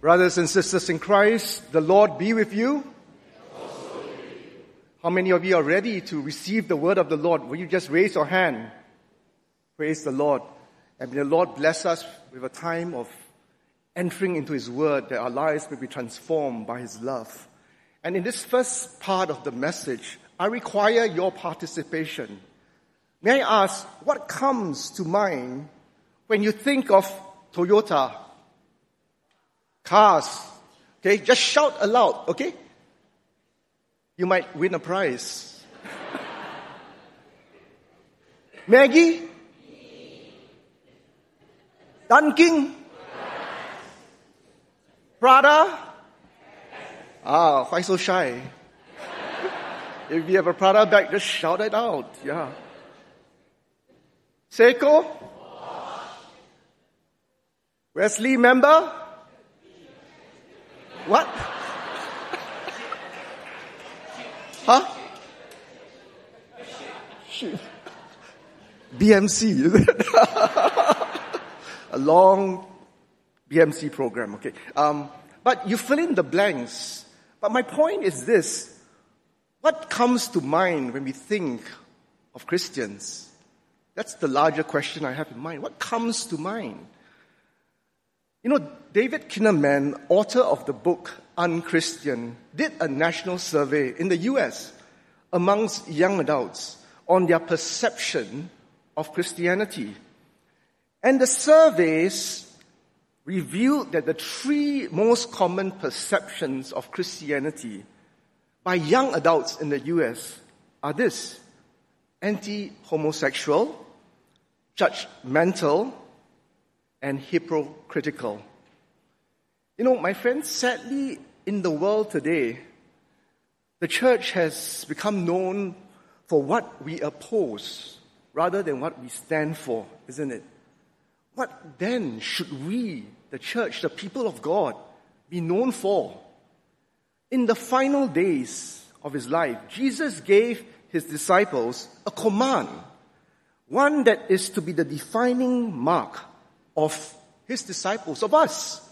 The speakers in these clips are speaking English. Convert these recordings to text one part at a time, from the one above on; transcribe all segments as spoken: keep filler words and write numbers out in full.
Brothers and sisters in Christ, the Lord be with you. And also with you. How many of you are ready to receive the word of the Lord? Will you just raise your hand? Praise the Lord. And may the Lord bless us with a time of entering into His word, that our lives may be transformed by His love. And in this first part of the message, I require your participation. May I ask, what comes to mind when you think of Toyota? Cars, okay? Just shout aloud, okay? You might win a prize. Maggie? Dunking? Prada? Ah, why so shy? If you have a Prada bag, just shout it out, yeah. Seiko? Wesley member? What? Huh? B M C, is it? A long B M C program, okay. Um, but you fill in the blanks. But my point is this. What comes to mind when we think of Christians? That's the larger question I have in mind. What comes to mind? You know, David Kinnaman, author of the book Unchristian, did a national survey in the U S amongst young adults on their perception of Christianity. And the surveys revealed that the three most common perceptions of Christianity by young adults in the U S are this: anti-homosexual, judgmental, and hypocritical. You know, my friends, sadly, in the world today, the church has become known for what we oppose rather than what we stand for, isn't it? What then should we, the church, the people of God, be known for? In the final days of His life, Jesus gave His disciples a command, one that is to be the defining mark of His disciples, of us.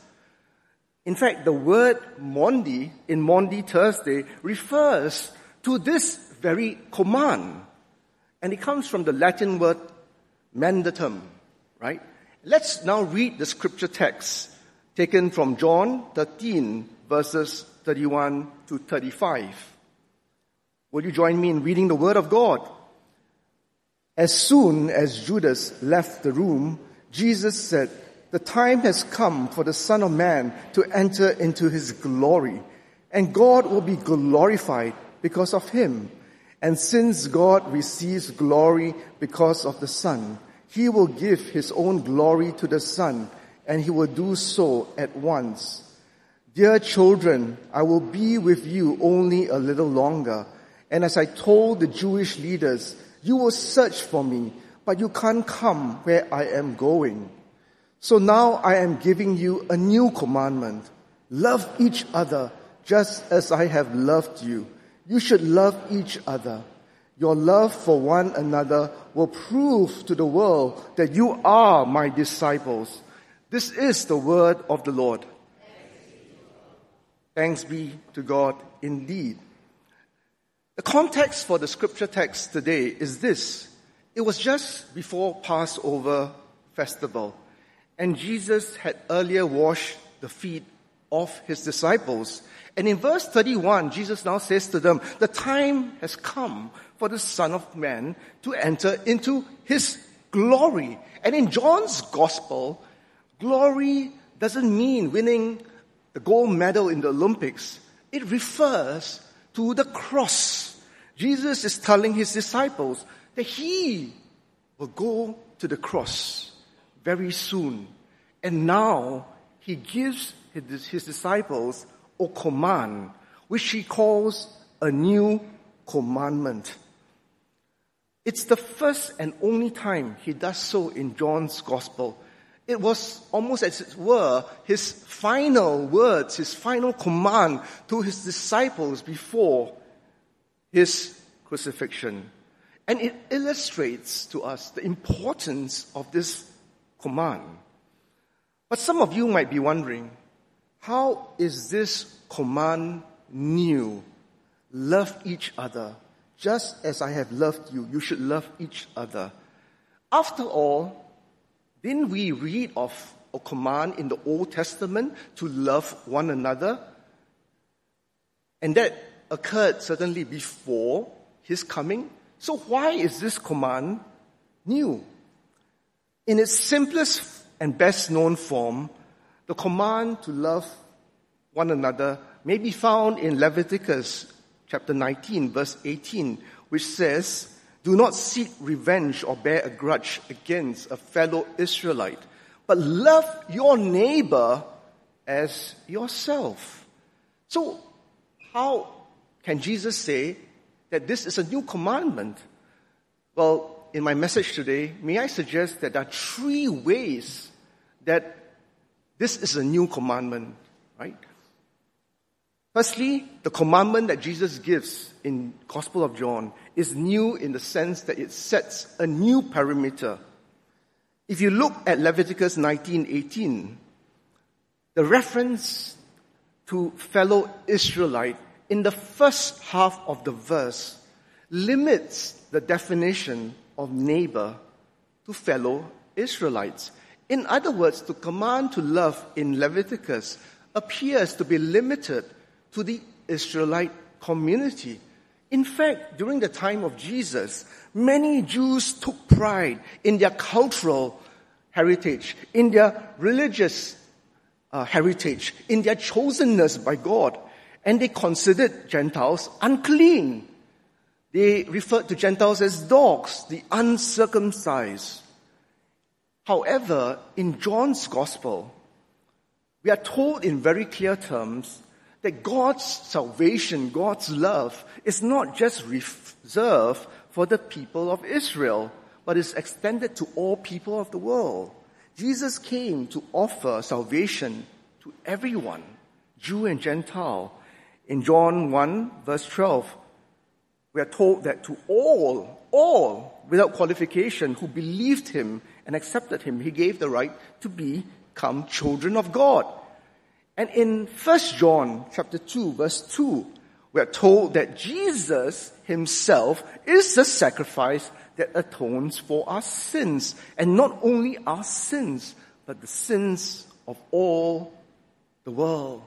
In fact, the word Maundy in Maundy Thursday refers to this very command. And it comes from the Latin word mandatum, right? Let's now read the scripture text taken from John thirteen, verses thirty-one to thirty-five. Will you join me in reading the word of God? As soon as Judas left the room, Jesus said, "The time has come for the Son of Man to enter into His glory, and God will be glorified because of Him. And since God receives glory because of the Son, He will give His own glory to the Son, and He will do so at once. Dear children, I will be with you only a little longer. And as I told the Jewish leaders, you will search for me, but you can't come where I am going. So now I am giving you a new commandment. Love each other just as I have loved you. You should love each other. Your love for one another will prove to the world that you are my disciples." This is the word of the Lord. Thanks be to God indeed. The context for the scripture text today is this. It was just before Passover festival, and Jesus had earlier washed the feet of His disciples. And in verse thirty-one, Jesus now says to them, "The time has come for the Son of Man to enter into His glory." And in John's gospel, glory doesn't mean winning the gold medal in the Olympics. It refers to the cross. Jesus is telling His disciples that He will go to the cross very soon. And now He gives His disciples a command, which He calls a new commandment. It's the first and only time He does so in John's gospel. It was almost as it were His final words, His final command to His disciples before His crucifixion. And it illustrates to us the importance of this command. But some of you might be wondering, How is this command new? Love each other. Just as I have loved you, you should love each other. After all, didn't we read of a command in the Old Testament to love one another? And that occurred certainly before his coming. So why is this command new? In its simplest and best known form, the command to love one another may be found in Leviticus chapter nineteen, verse eighteen, which says, "Do not seek revenge or bear a grudge against a fellow Israelite, but love your neighbor as yourself." So how can Jesus say that this is a new commandment? Well, in my message today, may I suggest that there are three ways that this is a new commandment, right? Firstly, the commandment that Jesus gives in Gospel of John is new in the sense that it sets a new parameter. If you look at Leviticus nineteen eighteen, the reference to fellow Israelite in the first half of the verse limits the definition of neighbor to fellow Israelites. In other words, the command to love in Leviticus appears to be limited to the Israelite community. In fact, during the time of Jesus, many Jews took pride in their cultural heritage, in their religious uh, heritage, in their chosenness by God, and they considered Gentiles unclean. They referred to Gentiles as dogs, the uncircumcised. However, in John's Gospel, we are told in very clear terms that God's salvation, God's love, is not just reserved for the people of Israel, but is extended to all people of the world. Jesus came to offer salvation to everyone, Jew and Gentile. In John one, verse twelve, we are told that to all, all, without qualification, who believed him and accepted him, he gave the right to become children of God. And in First John chapter two, verse two, we are told that Jesus himself is the sacrifice that atones for our sins. And not only our sins, but the sins of all the world.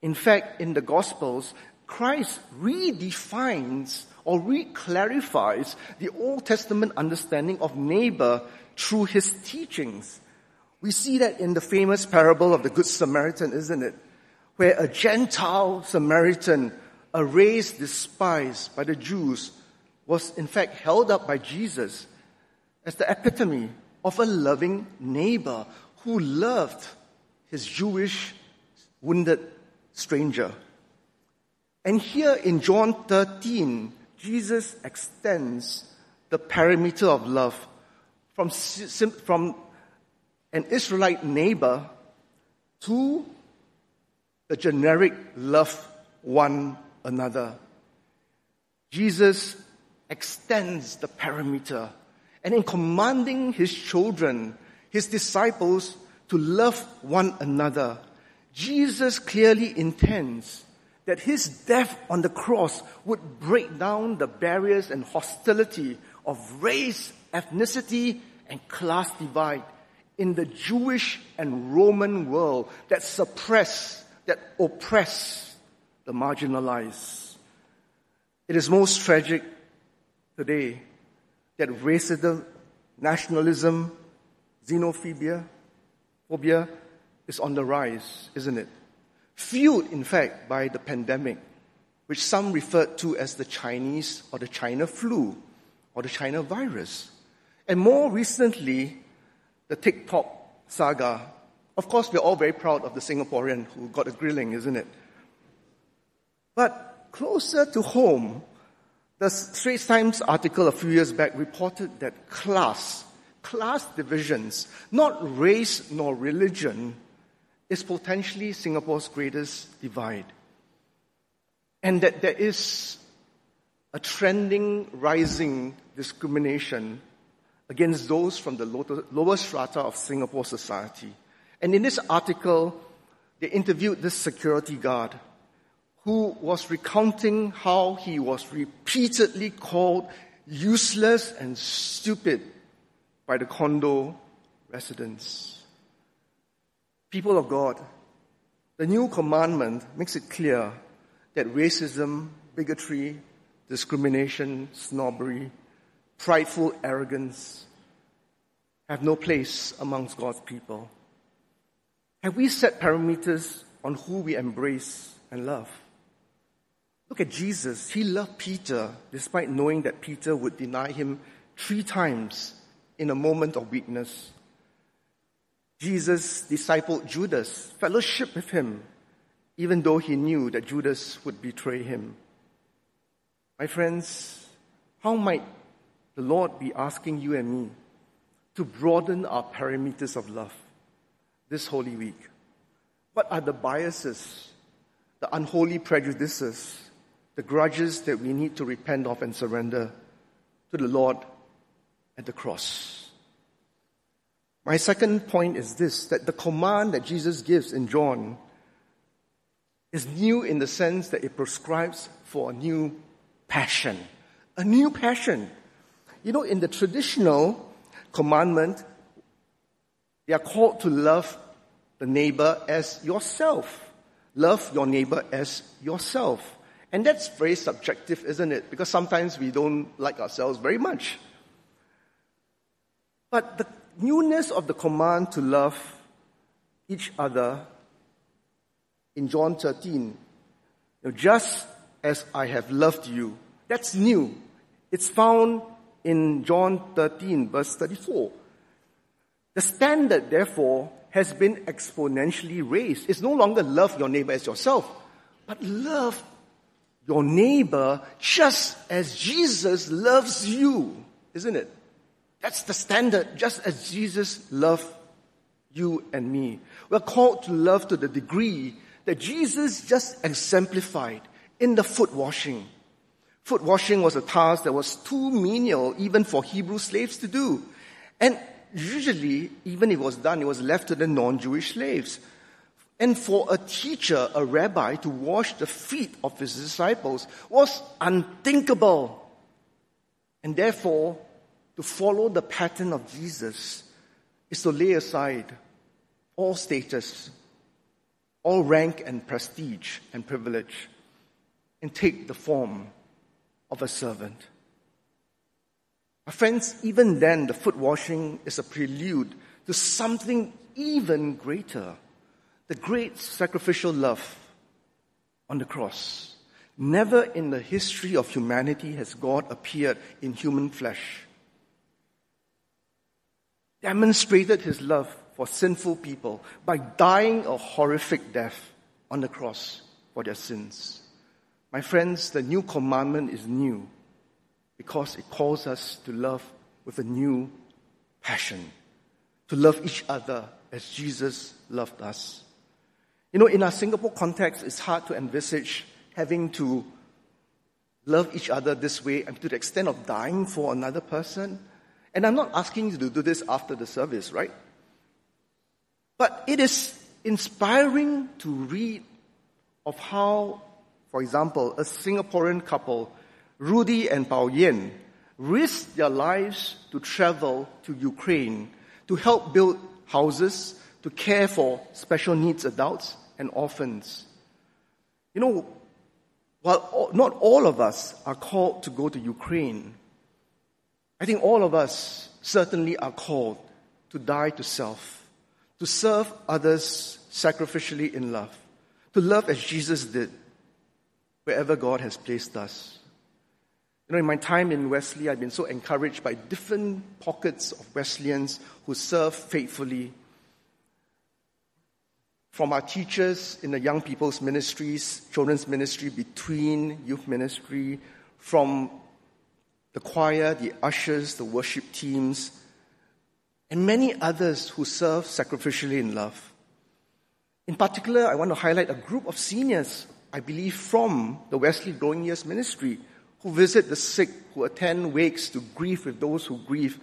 In fact, in the Gospels, Christ redefines or reclarifies the Old Testament understanding of neighbor through his teachings. We see that in the famous parable of the Good Samaritan, isn't it? Where a Gentile Samaritan, a race despised by the Jews, was in fact held up by Jesus as the epitome of a loving neighbor who loved his Jewish wounded stranger. And here in John thirteen, Jesus extends the parameter of love from, from an Israelite neighbor to the generic love one another. Jesus extends the parameter, and in commanding his children, his disciples, to love one another, Jesus clearly intends that his death on the cross would break down the barriers and hostility of race, ethnicity, and class divide in the Jewish and Roman world that suppress, that oppress the marginalized. It is most tragic today that racism, nationalism, xenophobia, phobia is on the rise, isn't it? Fueled, in fact, by the pandemic, which some referred to as the Chinese or the China flu or the China virus. And more recently, the TikTok saga. Of course, we're all very proud of the Singaporean who got a grilling, isn't it? But closer to home, the Straits Times article a few years back reported that class, class divisions, not race nor religion, is potentially Singapore's greatest divide. And that there is a trending, rising discrimination against those from the lower strata of Singapore society. And in this article, they interviewed this security guard who was recounting how he was repeatedly called useless and stupid by the condo residents. People of God, the new commandment makes it clear that racism, bigotry, discrimination, snobbery, prideful arrogance have no place amongst God's people. Have we set parameters on who we embrace and love? Look at Jesus. He loved Peter despite knowing that Peter would deny him three times in a moment of weakness. Jesus discipled Judas, fellowship with him, even though he knew that Judas would betray him. My friends, how might the Lord be asking you and me to broaden our parameters of love this Holy Week? What are the biases, the unholy prejudices, the grudges that we need to repent of and surrender to the Lord at the cross? My second point is this, that the command that Jesus gives in John is new in the sense that it prescribes for a new passion. A new passion. You know, in the traditional commandment, they are called to love the neighbor as yourself. Love your neighbor as yourself. And that's very subjective, isn't it? Because sometimes we don't like ourselves very much. But the newness of the command to love each other in John thirteen, just as I have loved you, that's new. It's found in John thirteen, verse thirty-four. The standard, therefore, has been exponentially raised. It's no longer love your neighbor as yourself, but love your neighbor just as Jesus loves you, isn't it? That's the standard, just as Jesus loved you and me. We're called to love to the degree that Jesus just exemplified in the foot washing. Foot washing was a task that was too menial even for Hebrew slaves to do. And usually, even if it was done, it was left to the non-Jewish slaves. And for a teacher, a rabbi, to wash the feet of his disciples was unthinkable. And therefore, to follow the pattern of Jesus is to lay aside all status, all rank and prestige and privilege, and take the form of a servant. My friends, even then, the foot washing is a prelude to something even greater. The great sacrificial love on the cross. Never in the history of humanity has God appeared in human flesh, demonstrated his love for sinful people by dying a horrific death on the cross for their sins. My friends, the new commandment is new because it calls us to love with a new passion, to love each other as Jesus loved us. You know, in our Singapore context, it's hard to envisage having to love each other this way and to the extent of dying for another person. And I'm not asking you to do this after the service, right? But it is inspiring to read of how, for example, a Singaporean couple, Rudy and Pao Yen, risked their lives to travel to Ukraine to help build houses, to care for special needs adults and orphans. You know, while not all of us are called to go to Ukraine, I think all of us certainly are called to die to self, to serve others sacrificially in love, to love as Jesus did wherever God has placed us. You know, in my time in Wesley, I've been so encouraged by different pockets of Wesleyans who serve faithfully. From our teachers in the young people's ministries, children's ministry, between youth ministry, from the choir, the ushers, the worship teams, and many others who serve sacrificially in love. In particular, I want to highlight a group of seniors, I believe from the Wesley Growing Years Ministry, who visit the sick, who attend wakes to grieve with those who grieve,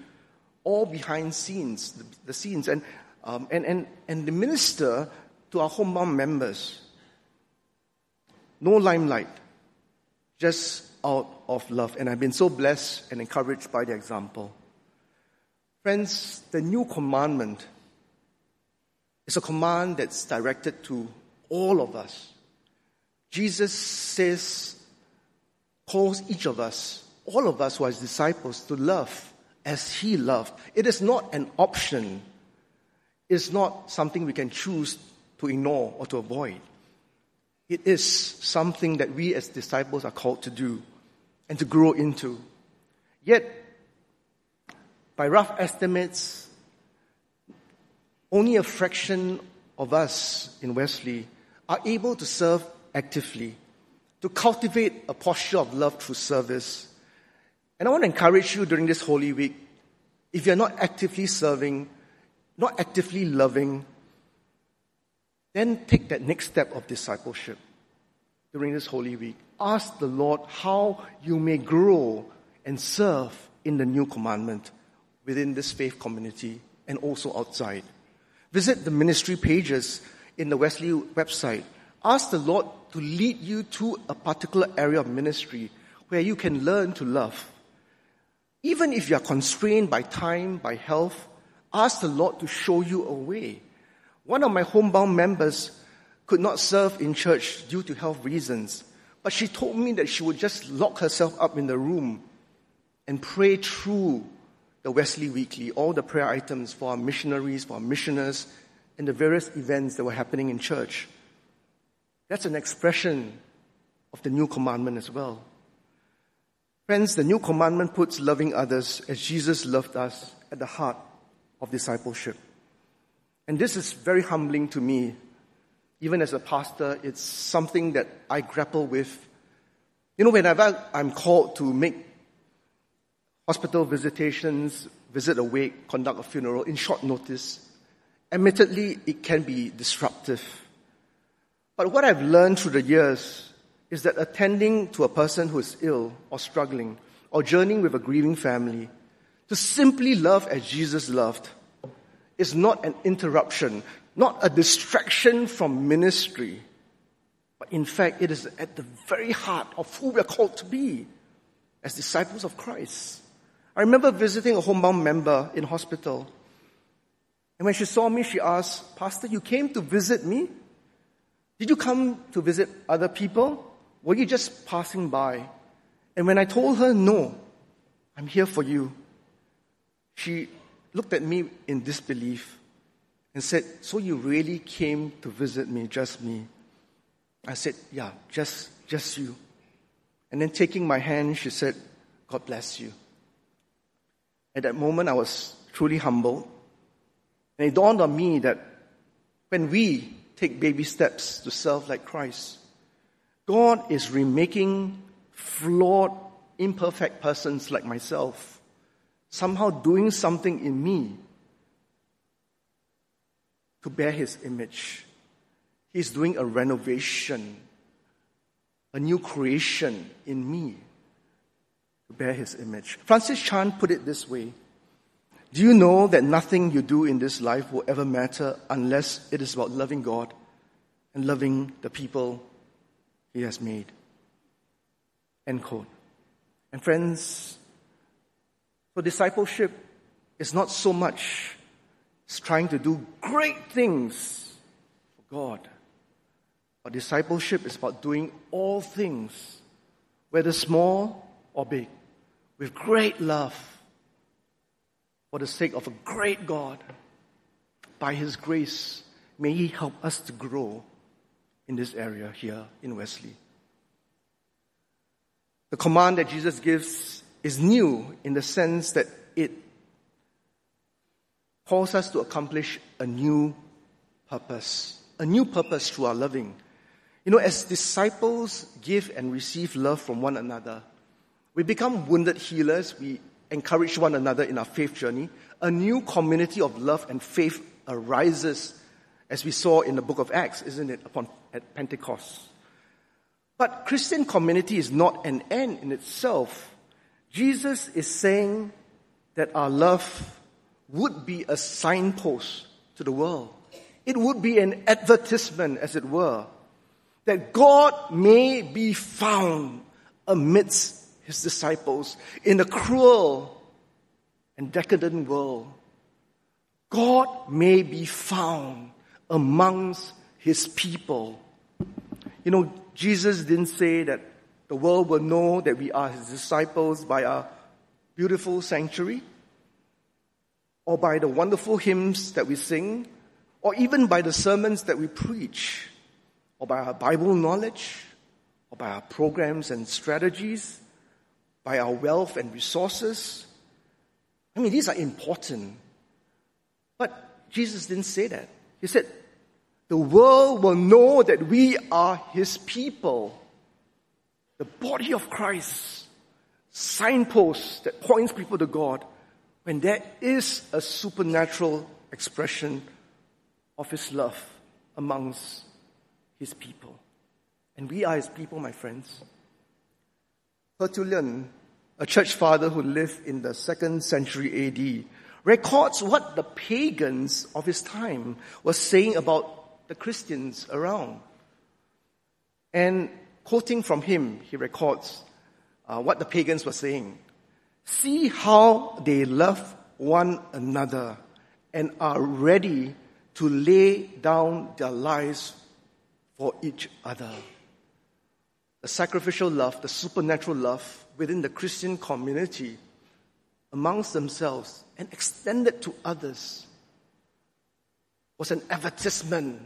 all behind scenes, the, the scenes, and, um, and, and, and the minister to our homebound members. No limelight, just out of love. And I've been so blessed and encouraged by the example. Friends, the new commandment is a command that's directed to all of us. Jesus says, calls each of us, all of us who are his disciples, to love as he loved. It is not an option. It's not something we can choose to ignore or to avoid. It is something that we as disciples are called to do and to grow into. Yet, by rough estimates, only a fraction of us in Wesley are able to serve actively, to cultivate a posture of love through service. And I want to encourage you during this Holy Week, if you're not actively serving, not actively loving, then take that next step of discipleship during this Holy Week. Ask the Lord how you may grow and serve in the new commandment within this faith community and also outside. Visit the ministry pages in the Wesley website. Ask the Lord to lead you to a particular area of ministry where you can learn to love. Even if you are constrained by time, by health, ask the Lord to show you a way. One of my homebound members could not serve in church due to health reasons, but she told me that she would just lock herself up in the room and pray through the Wesley Weekly, all the prayer items for our missionaries, for our missioners, and the various events that were happening in church. That's an expression of the new commandment as well. Friends, the new commandment puts loving others as Jesus loved us at the heart of discipleship. And this is very humbling to me. Even as a pastor, it's something that I grapple with. You know, whenever I'm called to make hospital visitations, visit a wake, conduct a funeral in short notice, admittedly, it can be disruptive. But what I've learned through the years is that attending to a person who is ill or struggling or journeying with a grieving family, to simply love as Jesus loved, is not an interruption, not a distraction from ministry, but in fact, it is at the very heart of who we are called to be as disciples of Christ. I remember visiting a homebound member in hospital, and when she saw me, she asked, "Pastor, you came to visit me? Did you come to visit other people? Were you just passing by?" And when I told her, "No, I'm here for you," she looked at me in disbelief and said, "So you really came to visit me, just me?" I said, "Yeah, just, just you." And then taking my hand, she said, "God bless you." At that moment, I was truly humbled. And it dawned on me that when we take baby steps to serve like Christ, God is remaking flawed, imperfect persons like myself, somehow doing something in me to bear his image. He's doing a renovation, a new creation in me to bear his image. Francis Chan put it this way: "Do you know that nothing you do in this life will ever matter unless it is about loving God and loving the people he has made?" End quote. And friends, so discipleship is not so much trying to do great things for God, but discipleship is about doing all things, whether small or big, with great love for the sake of a great God. By his grace, may he help us to grow in this area here in Wesley. The command that Jesus gives is new in the sense that it calls us to accomplish a new purpose, a new purpose through our loving. You know, as disciples give and receive love from one another, we become wounded healers, we encourage one another in our faith journey. A new community of love and faith arises, as we saw in the book of Acts, isn't it, upon at Pentecost. But Christian community is not an end in itself. Jesus is saying that our love would be a signpost to the world It would be an advertisement, as it were, that God may be found amidst his disciples in a cruel and decadent world. God may be found amongst his people. You know, Jesus didn't say that the world will know that we are his disciples by our beautiful sanctuary, or by the wonderful hymns that we sing, or even by the sermons that we preach, or by our Bible knowledge, or by our programs and strategies, by our wealth and resources. I mean, these are important. But Jesus didn't say that. He said, the world will know that we are his people. The body of Christ, signposts that points people to God, when there is a supernatural expression of his love amongst his people. And we are his people, my friends. Tertullian, a church father who lived in the second century A D, records what the pagans of his time were saying about the Christians around. And quoting from him, he records uh, what the pagans were saying. See how they love one another and are ready to lay down their lives for each other. The sacrificial love, the supernatural love within the Christian community, amongst themselves and extended to others, was an advertisement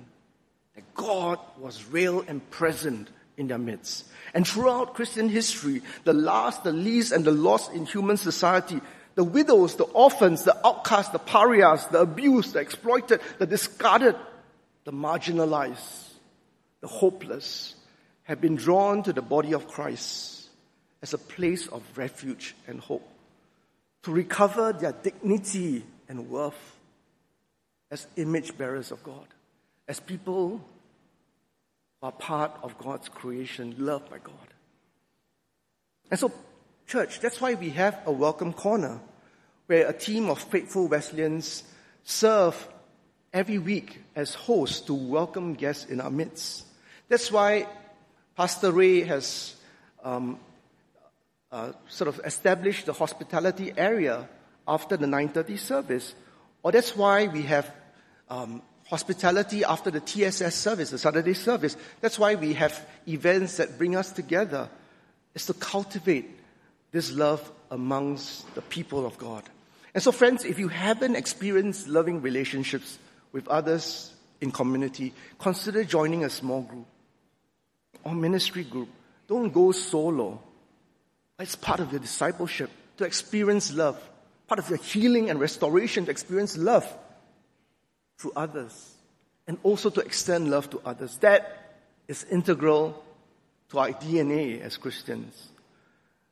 that God was real and present in their midst. And throughout Christian history, the last, the least, and the lost in human society, the widows, the orphans, the outcasts, the pariahs, the abused, the exploited, the discarded, the marginalized, the hopeless, have been drawn to the body of Christ as a place of refuge and hope, to recover their dignity and worth as image bearers of God, as people who are part of God's creation, loved by God. And so, church, that's why we have a welcome corner, where a team of faithful Wesleyans serve every week as hosts to welcome guests in our midst. That's why Pastor Ray has um, uh, sort of established the hospitality area after the nine thirty service. Or that's why we have um, hospitality after the T S S service, the Saturday service. That's why we have events that bring us together, is to cultivate this love amongst the people of God. And so, friends, if you haven't experienced loving relationships with others in community, consider joining a small group or ministry group. Don't go solo. It's part of your discipleship to experience love, part of your healing and restoration to experience love through others, and also to extend love to others. That is integral to our D N A as Christians.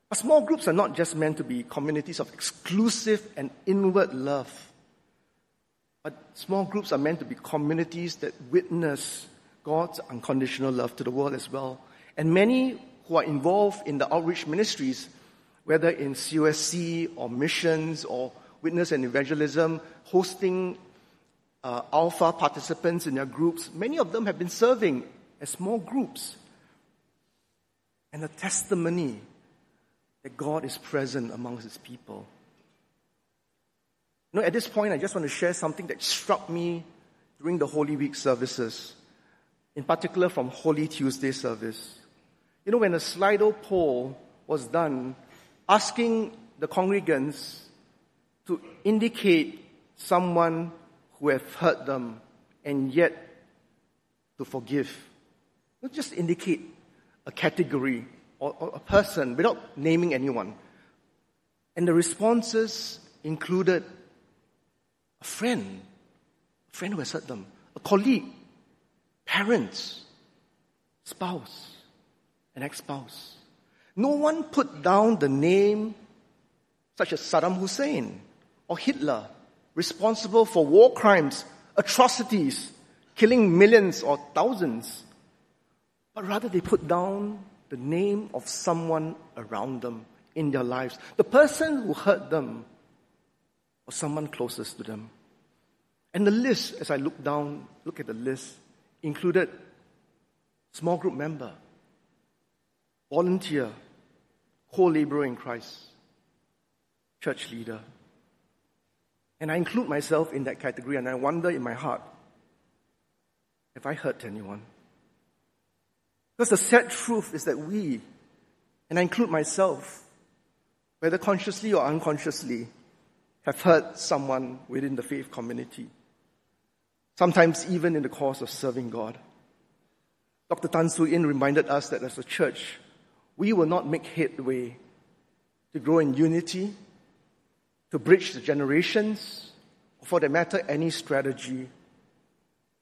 But small groups are not just meant to be communities of exclusive and inward love. But small groups are meant to be communities that witness God's unconditional love to the world as well. And many who are involved in the outreach ministries, whether in C O S C or missions or witness and evangelism, hosting uh, alpha participants in their groups, many of them have been serving as small groups. And a testimony that God is present amongst his people. You know, at this point, I just want to share something that struck me during the Holy Week services, in particular from Holy Tuesday service. You know, when a Slido poll was done, asking the congregants to indicate someone who have hurt them and yet to forgive. Not just indicate a category, Or, or a person, without naming anyone. And the responses included a friend, a friend who has hurt them, a colleague, parents, spouse, an ex-spouse. No one put down the name such as Saddam Hussein or Hitler, responsible for war crimes, atrocities, killing millions or thousands. But rather they put down the name of someone around them in their lives. The person who hurt them or someone closest to them. And the list, as I look down, look at the list, included small group member, volunteer, co-laborer in Christ, church leader. And I include myself in that category, and I wonder in my heart, have I hurt anyone? Because the sad truth is that we, and I include myself, whether consciously or unconsciously, have hurt someone within the faith community, sometimes even in the course of serving God. Doctor Tan Suin reminded us that as a church, we will not make headway to grow in unity, to bridge the generations, or for that matter, any strategy,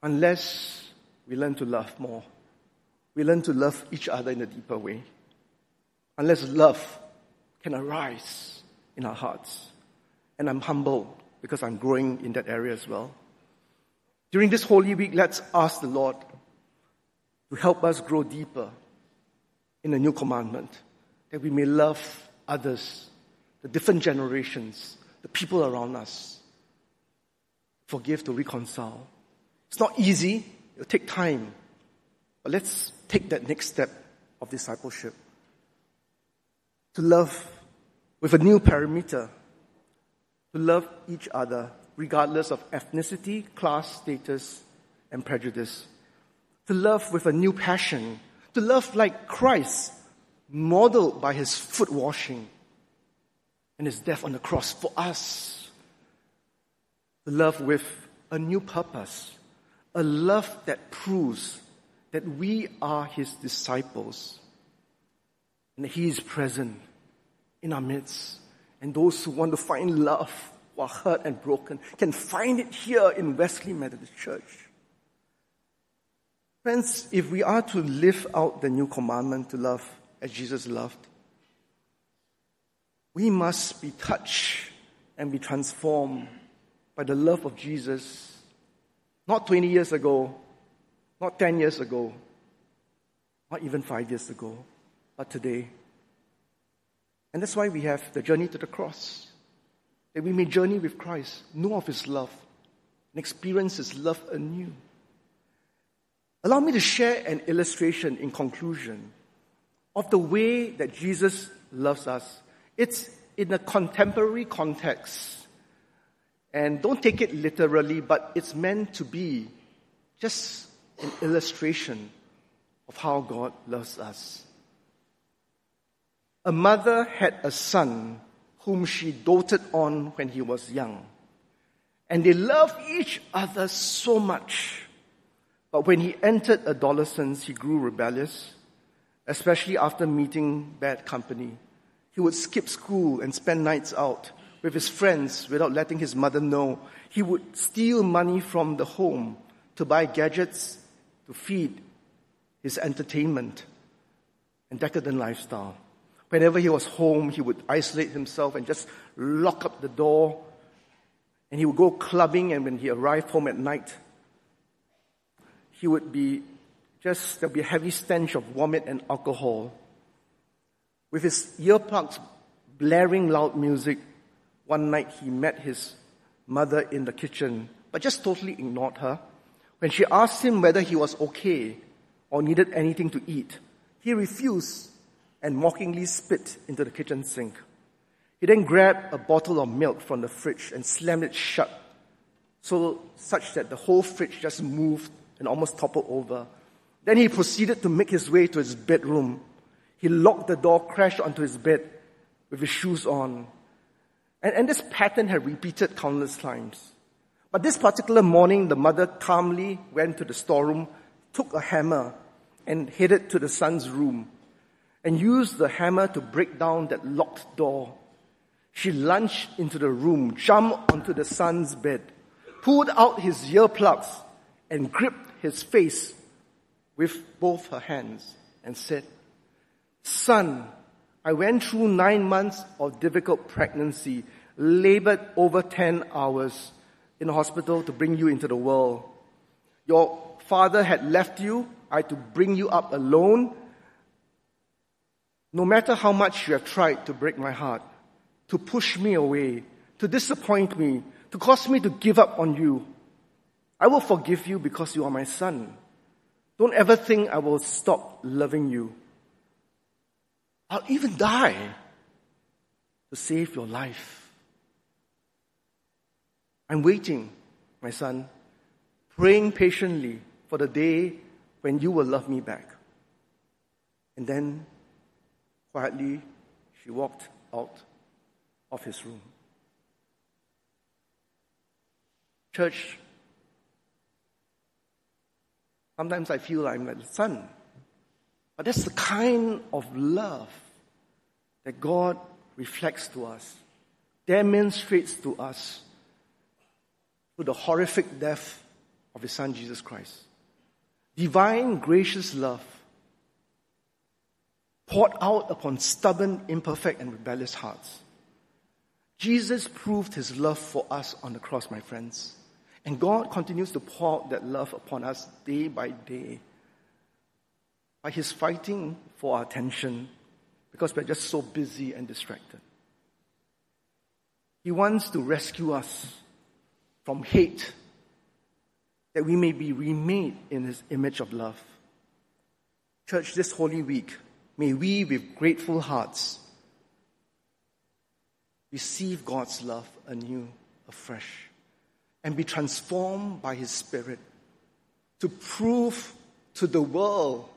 unless we learn to love more. We learn to love each other in a deeper way. Unless love can arise in our hearts. And I'm humble because I'm growing in that area as well. During this Holy Week, let's ask the Lord to help us grow deeper in the new commandment, that we may love others, the different generations, the people around us, forgive, to reconcile. It's not easy, it'll take time, but let's take that next step of discipleship. To love with a new parameter, to love each other regardless of ethnicity, class, status, and prejudice. To love with a new passion, to love like Christ, modeled by his foot washing and his death on the cross for us. To love with a new purpose, a love that proves that we are his disciples and that he is present in our midst. And those who want to find love, who are hurt and broken, can find it here in Wesley Methodist Church. Friends, if we are to live out the new commandment to love as Jesus loved, we must be touched and be transformed by the love of Jesus. Not twenty years ago, not ten years ago, not even five years ago, but today. And that's why we have the journey to the cross, that we may journey with Christ, know of his love, and experience his love anew. Allow me to share an illustration in conclusion of the way that Jesus loves us. It's in a contemporary context. And don't take it literally, but it's meant to be just an illustration of how God loves us. A mother had a son whom she doted on when he was young. And they loved each other so much. But when he entered adolescence, he grew rebellious, especially after meeting bad company. He would skip school and spend nights out with his friends without letting his mother know. He would steal money from the home to buy gadgets to feed his entertainment and decadent lifestyle. Whenever he was home, he would isolate himself and just lock up the door. And he would go clubbing, and when he arrived home at night, he would be just, there'd be a heavy stench of vomit and alcohol. With his earplugs blaring loud music, one night he met his mother in the kitchen, but just totally ignored her. When she asked him whether he was okay or needed anything to eat, he refused and mockingly spit into the kitchen sink. He then grabbed a bottle of milk from the fridge and slammed it shut, so such that the whole fridge just moved and almost toppled over. Then he proceeded to make his way to his bedroom. He locked the door, crashed onto his bed with his shoes on. And, and this pattern had repeated countless times. But this particular morning, the mother calmly went to the storeroom, took a hammer, and headed to the son's room, and used the hammer to break down that locked door. She lunged into the room, jumped onto the son's bed, pulled out his earplugs, and gripped his face with both her hands, and said, "Son, I went through nine months of difficult pregnancy, labored over ten hours in the hospital to bring you into the world. Your father had left you. I had to bring you up alone. No matter how much you have tried to break my heart, to push me away, to disappoint me, to cause me to give up on you, I will forgive you because you are my son. Don't ever think I will stop loving you. I'll even die to save your life. I'm waiting, my son, praying patiently for the day when you will love me back. And then, quietly, she walked out of his room. Church, sometimes I feel I'm like the son. But that's the kind of love that God reflects to us, demonstrates to us through the horrific death of His Son, Jesus Christ. Divine, gracious love poured out upon stubborn, imperfect, and rebellious hearts. Jesus proved His love for us on the cross, my friends. And God continues to pour out that love upon us day by day by His fighting for our attention, because we're just so busy and distracted. He wants to rescue us from hate, that we may be remade in His image of love. Church, this Holy Week, may we, with grateful hearts, receive God's love anew, afresh, and be transformed by His Spirit to prove to the world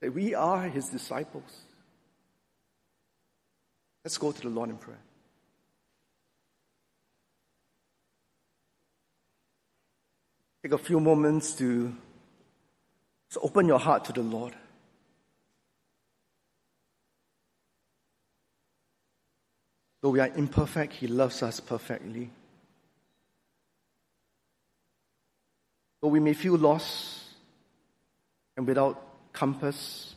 that we are His disciples. Let's go to the Lord in prayer. Take a few moments to just open your heart to the Lord. Though we are imperfect, He loves us perfectly. Though we may feel lost and without compass,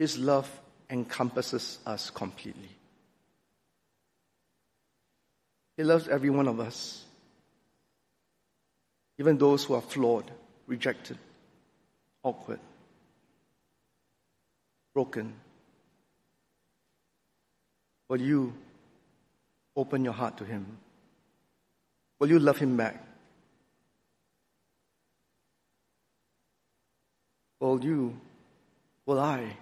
His love encompasses us completely. He loves every one of us, even those who are flawed, rejected, awkward, broken. Will you open your heart to Him? Will you love Him back? Will you, will I,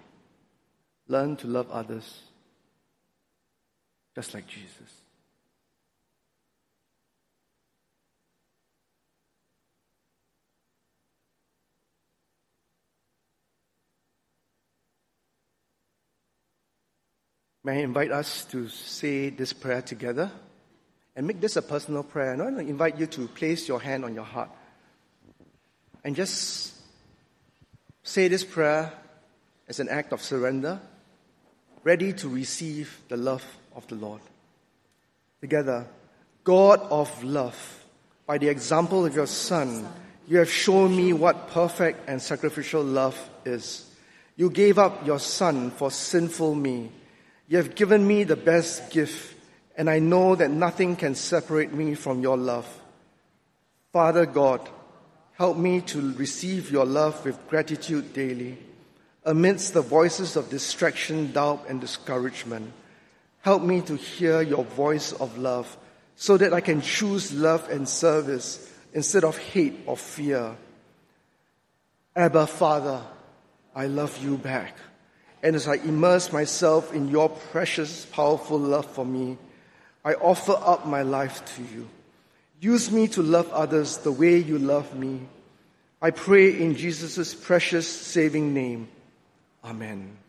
learn to love others just like Jesus? May I invite us to say this prayer together and make this a personal prayer. And I want to invite you to place your hand on your heart and just say this prayer as an act of surrender, ready to receive the love of the Lord. Together, God of love, by the example of your Son, you have shown me what perfect and sacrificial love is. You gave up your Son for sinful me. You have given me the best gift, and I know that nothing can separate me from your love. Father God, help me to receive your love with gratitude daily, amidst the voices of distraction, doubt, and discouragement. Help me to hear your voice of love, so that I can choose love and service instead of hate or fear. Abba, Father, I love you back. And as I immerse myself in your precious, powerful love for me, I offer up my life to you. Use me to love others the way you love me. I pray in Jesus' precious saving name. Amen.